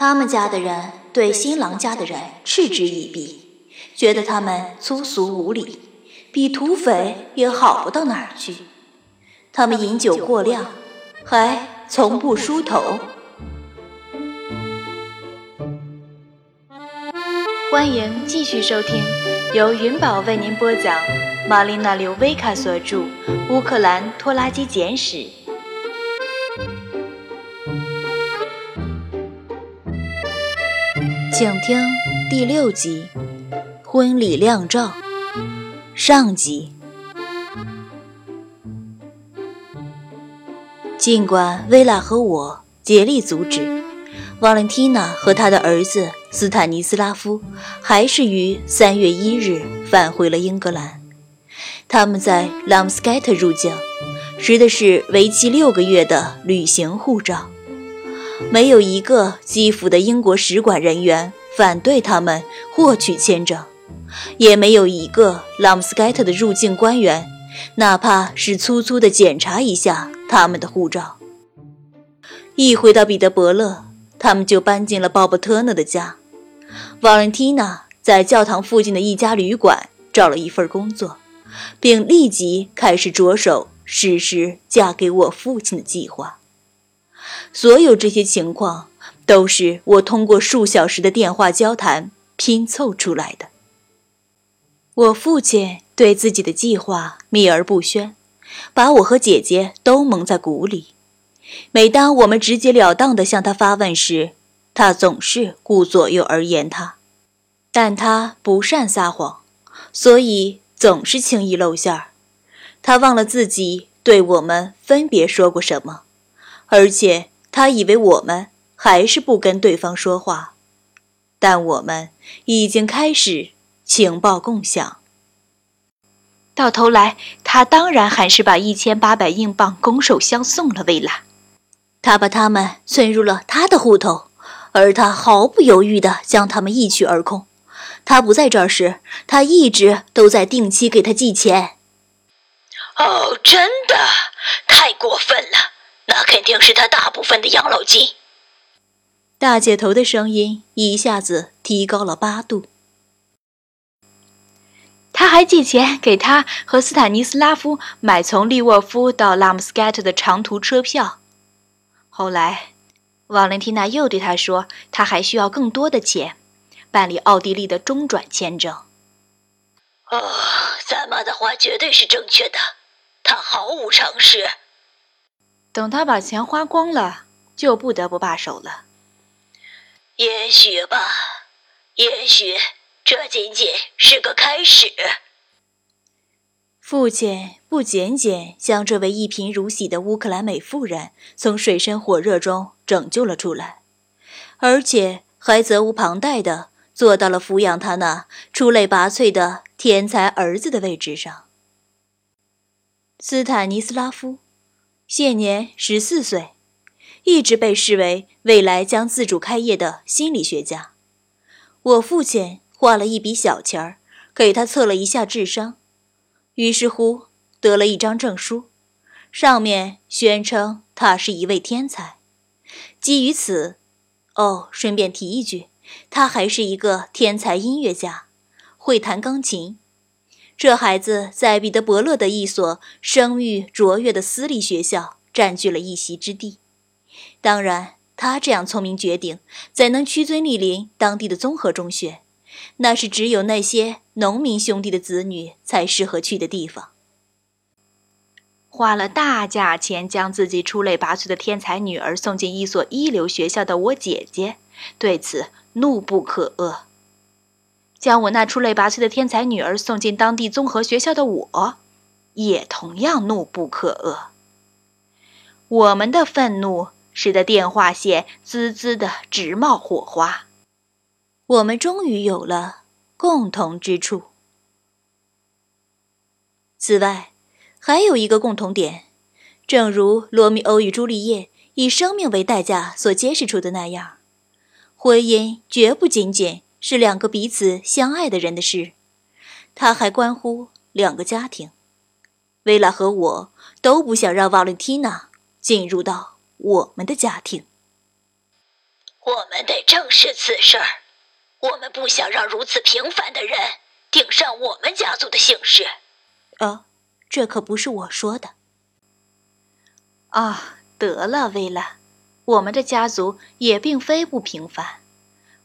他们家的人对新郎家的人嗤之以鼻，觉得他们粗俗无礼，比土匪也好不到哪儿去。他们饮酒过量，还从不梳头。欢迎继续收听由云宝为您播讲玛琳娜·柳维卡所著《乌克兰拖拉机简史》。请听第6集《婚礼亮照》上集。尽管薇拉和我竭力阻止，瓦伦蒂娜和她的儿子斯坦尼斯拉夫还是于3月1日返回了英格兰。他们在拉姆斯盖特入境，持的是为期6个月的旅行护照。没有一个基辅的英国使馆人员反对他们获取签证，也没有一个拉姆斯盖特的入境官员哪怕是粗粗地检查一下他们的护照。一回到彼得伯勒，他们就搬进了鲍勃特纳的家。瓦伦蒂娜在教堂附近的一家旅馆找了一份工作，并立即开始着手实施嫁给我父亲的计划。所有这些情况都是我通过数小时的电话交谈拼凑出来的。我父亲对自己的计划秘而不宣，把我和姐姐都蒙在鼓里。每当我们直截了当地向他发问时，他总是顾左右而言他。但他不善撒谎，所以总是轻易露馅儿。他忘了自己对我们分别说过什么，而且他以为我们还是不跟对方说话。但我们已经开始情报共享。到头来，他当然还是把1800英镑拱手相送了薇拉。他把他们存入了他的户头，而他毫不犹豫地将他们一取而空。他不在这儿时，他一直都在定期给他寄钱。哦，真的，太过分了，那肯定是他大部分的养老金。大姐头的声音一下子提高了8度。他还借钱给他和斯坦尼斯拉夫买从利沃夫到拉姆斯盖特的长途车票。后来，瓦伦蒂娜又对他说，他还需要更多的钱，办理奥地利的中转签证。哦，咱妈的话绝对是正确的，他毫无常识。等他把钱花光了，就不得不罢手了。也许吧，也许这仅仅是个开始。父亲不仅仅将这位一贫如洗的乌克兰美妇人从水深火热中拯救了出来，而且还责无旁贷地做到了抚养他那出类拔萃的天才儿子的位置上。斯坦尼斯拉夫现年14岁，一直被视为未来将自主开业的心理学家。我父亲花了一笔小钱儿，给他测了一下智商，于是乎得了一张证书，上面宣称他是一位天才。基于此，顺便提一句，他还是一个天才音乐家，会弹钢琴。这孩子在彼得伯勒的一所声誉卓越的私立学校占据了一席之地。当然，他这样聪明绝顶，才能屈尊莅临当地的综合中学。那是只有那些农民兄弟的子女才适合去的地方。花了大价钱将自己出类拔萃的天才女儿送进一所一流学校的我姐姐，对此怒不可遏。将我那出类拔萃的天才女儿送进当地综合学校的我，也同样怒不可遏。我们的愤怒使得电话线滋滋地直冒火花。我们终于有了共同之处。此外，还有一个共同点，正如罗密欧与朱丽叶以生命为代价所揭示出的那样，婚姻绝不仅仅是2个彼此相爱的人的事，它还关乎2个家庭。薇拉和我都不想让瓦伦蒂娜进入到我们的家庭。我们们得正视此事儿。我们不想让如此平凡的人顶上我们家族的姓氏。这可不是我说的。得了，薇拉，我们的家族也并非不平凡，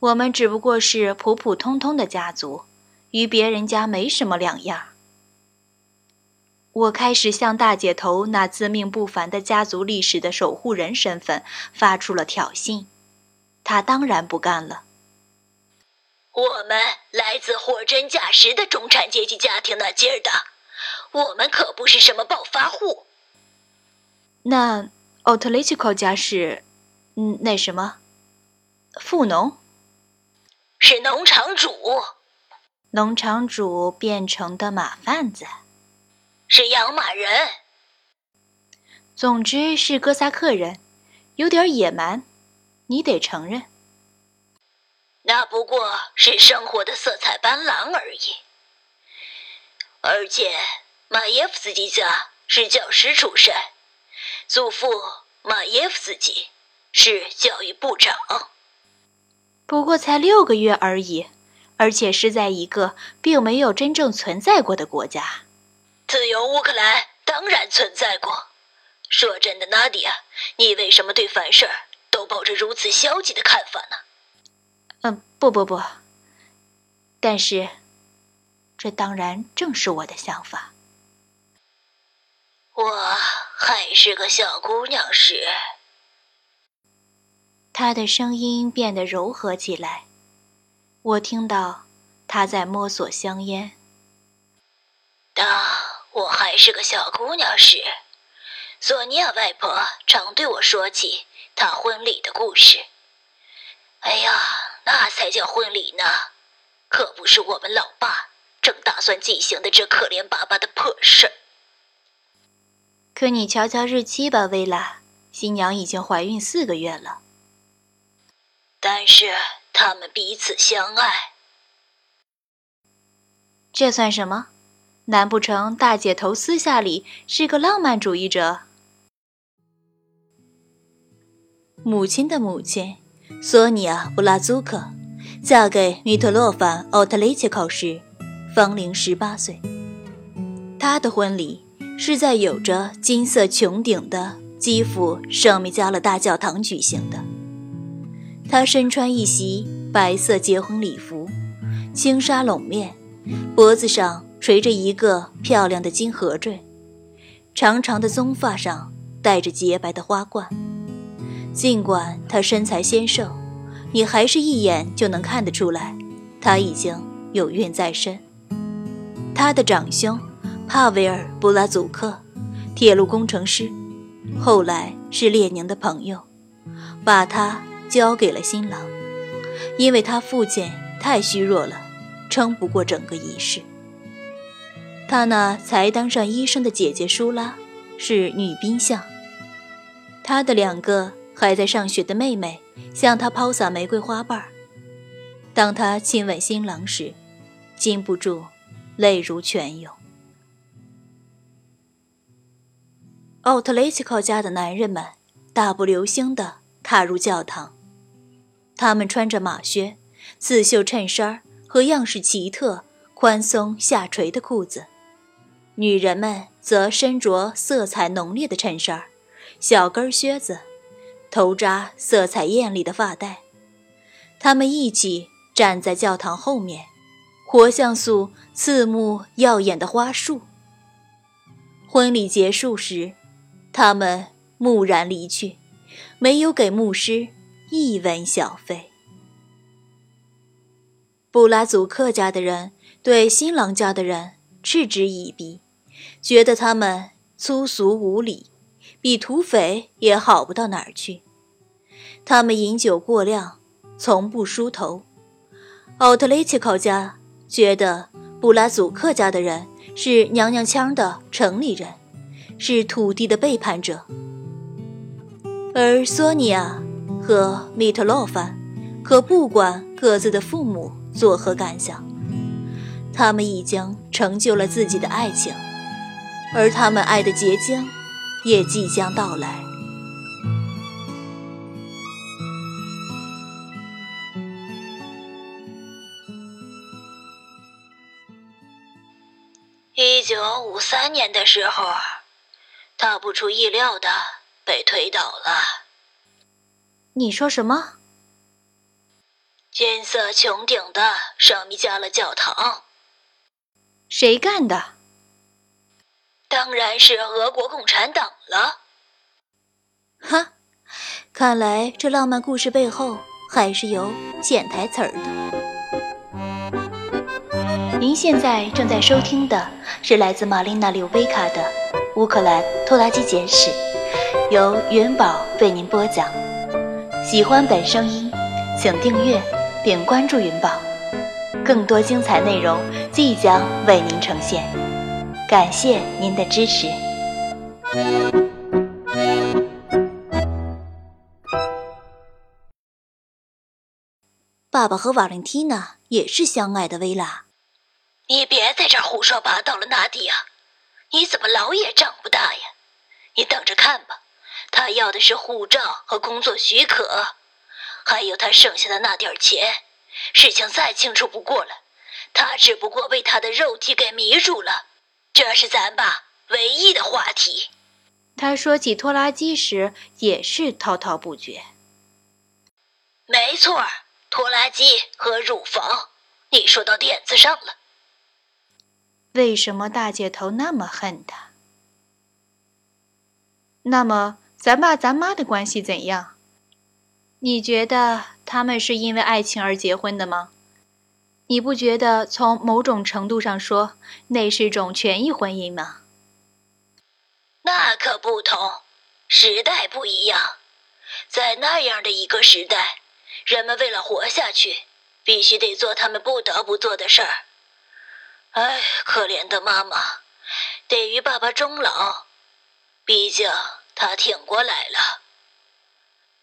我们只不过是普普通通的家族，与别人家没什么两样。我开始向大姐头那自命不凡的家族历史的守护人身份发出了挑衅，她当然不干了。我们来自货真价实的中产阶级家庭那劲儿的，我们可不是什么暴发户。那奥特雷奇科家是，那什么，富农？是农场主。农场主变成的马贩子。是养马人。总之是哥萨克人，有点野蛮，你得承认。那不过是生活的色彩斑斓而已。而且马耶夫斯基家是教师出身，祖父马耶夫斯基是教育部长。不过才6个月而已，而且是在一个并没有真正存在过的国家。自由乌克兰当然存在过。说真的，娜迪亚，你为什么对凡事都抱着如此消极的看法呢？不，但是这当然正是我的想法。我还是个小姑娘时，她的声音变得柔和起来，我听到她在摸索香烟。当我还是个小姑娘时，索尼娅外婆常对我说起她婚礼的故事。哎呀，那才叫婚礼呢，可不是我们老爸正打算进行的这可怜巴巴的破事。可你瞧瞧日期吧，薇拉，新娘已经怀孕4个月了。但是他们彼此相爱。这算什么？难不成大姐头私下里是个浪漫主义者？母亲的母亲索尼娅·布拉祖克嫁给米特洛夫·奥特雷切考时，芳龄18岁。她的婚礼是在有着金色穹顶的基辅圣米加勒大教堂举行的。她身穿一袭白色结婚礼服，轻纱拢面，脖子上垂着一个漂亮的金合坠，长长的棕发上戴着洁白的花冠。尽管她身材纤瘦，你还是一眼就能看得出来，她已经有孕在身。她的长兄帕维尔·布拉祖克，铁路工程师，后来是列宁的朋友，把她交给了新郎，因为他父亲太虚弱了，撑不过整个仪式。她那才当上医生的姐姐舒拉是女宾相，她的2个还在上学的妹妹向他抛洒玫瑰花瓣。当他亲吻新郎时，禁不住泪如泉涌。奥特雷奇科家的男人们大步流星地踏入教堂，他们穿着马靴、刺绣衬衫和样式奇特、宽松下垂的裤子，女人们则身着色彩浓烈的衬衫、小跟靴子，头扎色彩艳丽的发带。他们一起站在教堂后面，活像素刺目耀眼的花束。婚礼结束时，他们木然离去，没有给牧师一文小费。布拉祖克家的人对新郎家的人嗤之以鼻，觉得他们粗俗无礼，比土匪也好不到哪儿去。他们饮酒过量，从不梳头。奥特雷奇考家觉得布拉祖克家的人是娘娘腔的城里人，是土地的背叛者。而索尼娅和米特洛凡可不管各自的父母作何感想，他们已经成就了自己的爱情，而他们爱的结晶也即将到来。1953年的时候，他不出意料的被推倒了。你说什么？金色穹顶的圣米加勒教堂。谁干的？当然是俄国共产党了。哈，看来这浪漫故事背后还是有潜台词儿的。您现在正在收听的是来自玛琳娜·柳维卡的《乌克兰拖拉机简史》，由元宝为您播讲。喜欢本声音，请订阅并关注云宝，更多精彩内容即将为您呈现。感谢您的支持。爸爸和瓦伦蒂娜也是相爱的，薇拉。你别在这儿胡说八道了，纳迪亚，你怎么老也长不大呀？你等着看吧，他要的是护照和工作许可，还有他剩下的那点钱。事情再清楚不过了，他只不过被他的肉体给迷住了，这是咱爸唯一的话题。他说起拖拉机时也是滔滔不绝。没错，拖拉机和乳房，你说到点子上了。为什么大姐头那么恨他？那么咱爸咱妈的关系怎样？你觉得他们是因为爱情而结婚的吗？你不觉得从某种程度上说，那是一种权益婚姻吗？那可不同，时代不一样。在那样的一个时代，人们为了活下去，必须得做他们不得不做的事儿。哎，可怜的妈妈，得与爸爸终老，毕竟他挺过来了。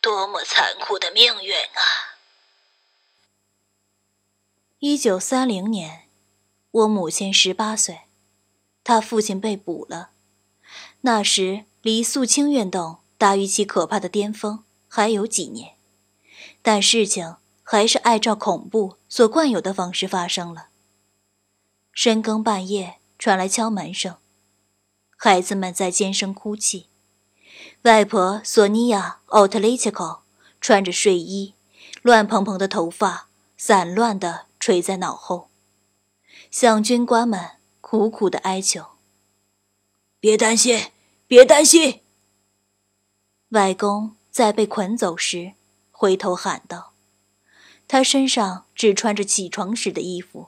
多么残酷的命运啊！1930年，我母亲18岁，她父亲被捕了。那时离肃清运动大于其可怕的巅峰还有几年，但事情还是按照恐怖所惯有的方式发生了。深更半夜传来敲门声，孩子们在尖声哭泣。外婆索尼娅·奥特雷切科穿着睡衣，乱蓬蓬的头发散乱地垂在脑后，向军官们苦苦地哀求：别担心，别担心。外公在被捆走时回头喊道，他身上只穿着起床时的衣服。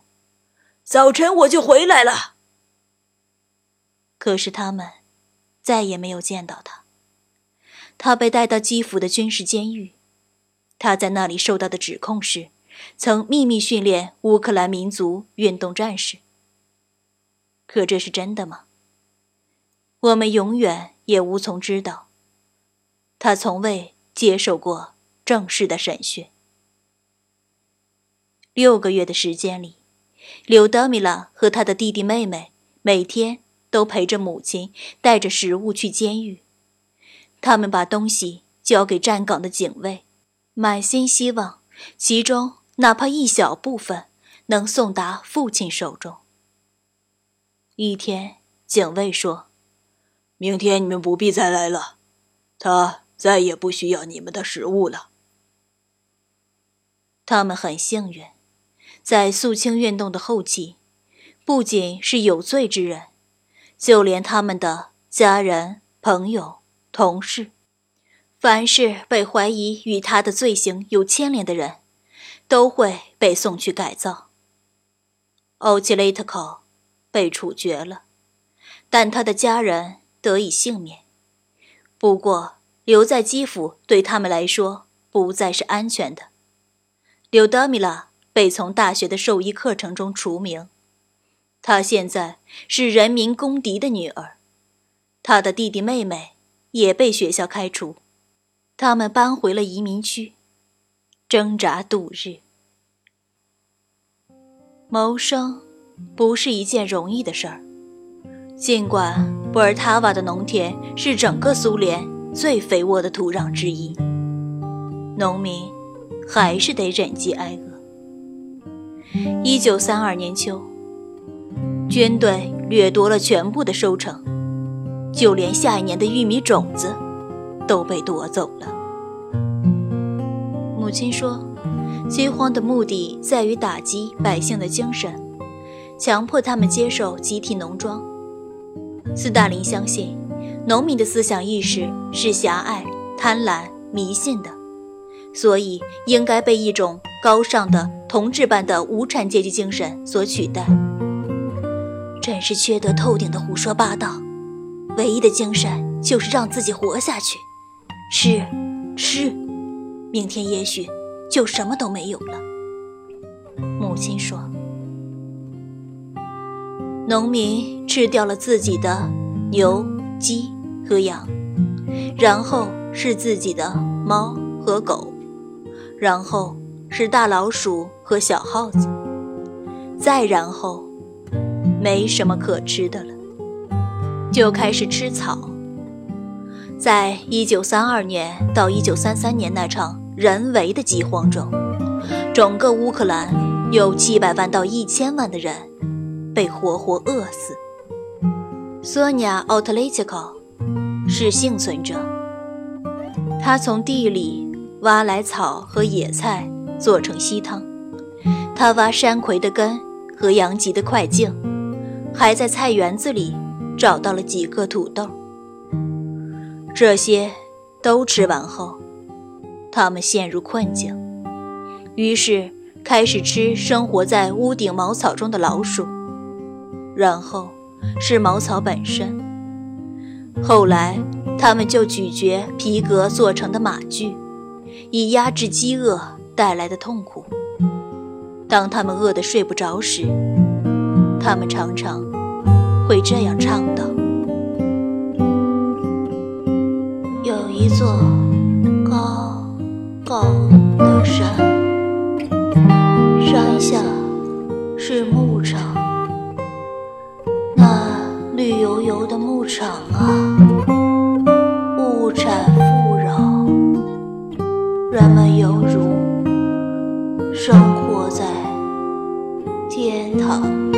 早晨我就回来了。可是他们再也没有见到他。他被带到基辅的军事监狱，他在那里受到的指控是曾秘密训练乌克兰民族运动战士。可这是真的吗？我们永远也无从知道。他从未接受过正式的审讯。6个月的时间里，柳德米拉和他的弟弟妹妹每天都陪着母亲带着食物去监狱。他们把东西交给站岗的警卫，满心希望其中哪怕一小部分能送达父亲手中。一天，警卫说：明天你们不必再来了，他再也不需要你们的食物了。他们很幸运，在肃清运动的后期，不仅是有罪之人，就连他们的家人、朋友、同事，凡是被怀疑与他的罪行有牵连的人，都会被送去改造。欧奇雷特考被处决了，但他的家人得以幸免。不过留在基辅对他们来说不再是安全的。柳德米拉被从大学的兽医课程中除名，她现在是人民公敌的女儿。她的弟弟妹妹也被学校开除，他们搬回了移民区，挣扎度日。谋生不是一件容易的事儿，尽管布尔塔瓦的农田是整个苏联最肥沃的土壤之一，农民还是得忍饥挨饿。1932年秋，军队掠夺了全部的收成，就连下一年的玉米种子都被夺走了。母亲说，饥荒的目的在于打击百姓的精神，强迫他们接受集体农庄。斯大林相信，农民的思想意识是狭隘、贪婪、迷信的，所以应该被一种高尚的同志般的无产阶级精神所取代。真是缺德透顶的胡说八道，唯一的精神就是让自己活下去，吃吃，明天也许就什么都没有了。母亲说，农民吃掉了自己的牛、鸡和羊，然后是自己的猫和狗，然后是大老鼠和小耗子，再然后没什么可吃的了，就开始吃草。在1932年到1933年那场人为的饥荒中，整个乌克兰有700万到1000万的人被活活饿死。索尼亚·奥特雷切科是幸存者，她从地里挖来草和野菜做成稀汤，她挖山葵的根和杨蓟的块茎，还在菜园子里找到了几个土豆。这些都吃完后，他们陷入困境，于是开始吃生活在屋顶茅草中的老鼠，然后是茅草本身。后来他们就咀嚼皮革做成的马具，以压制饥饿带来的痛苦。当他们饿得睡不着时，他们常常会这样唱道：有一座高高的山，山下是牧场，那绿油油的牧场啊，物产富饶，人们犹如生活在天堂。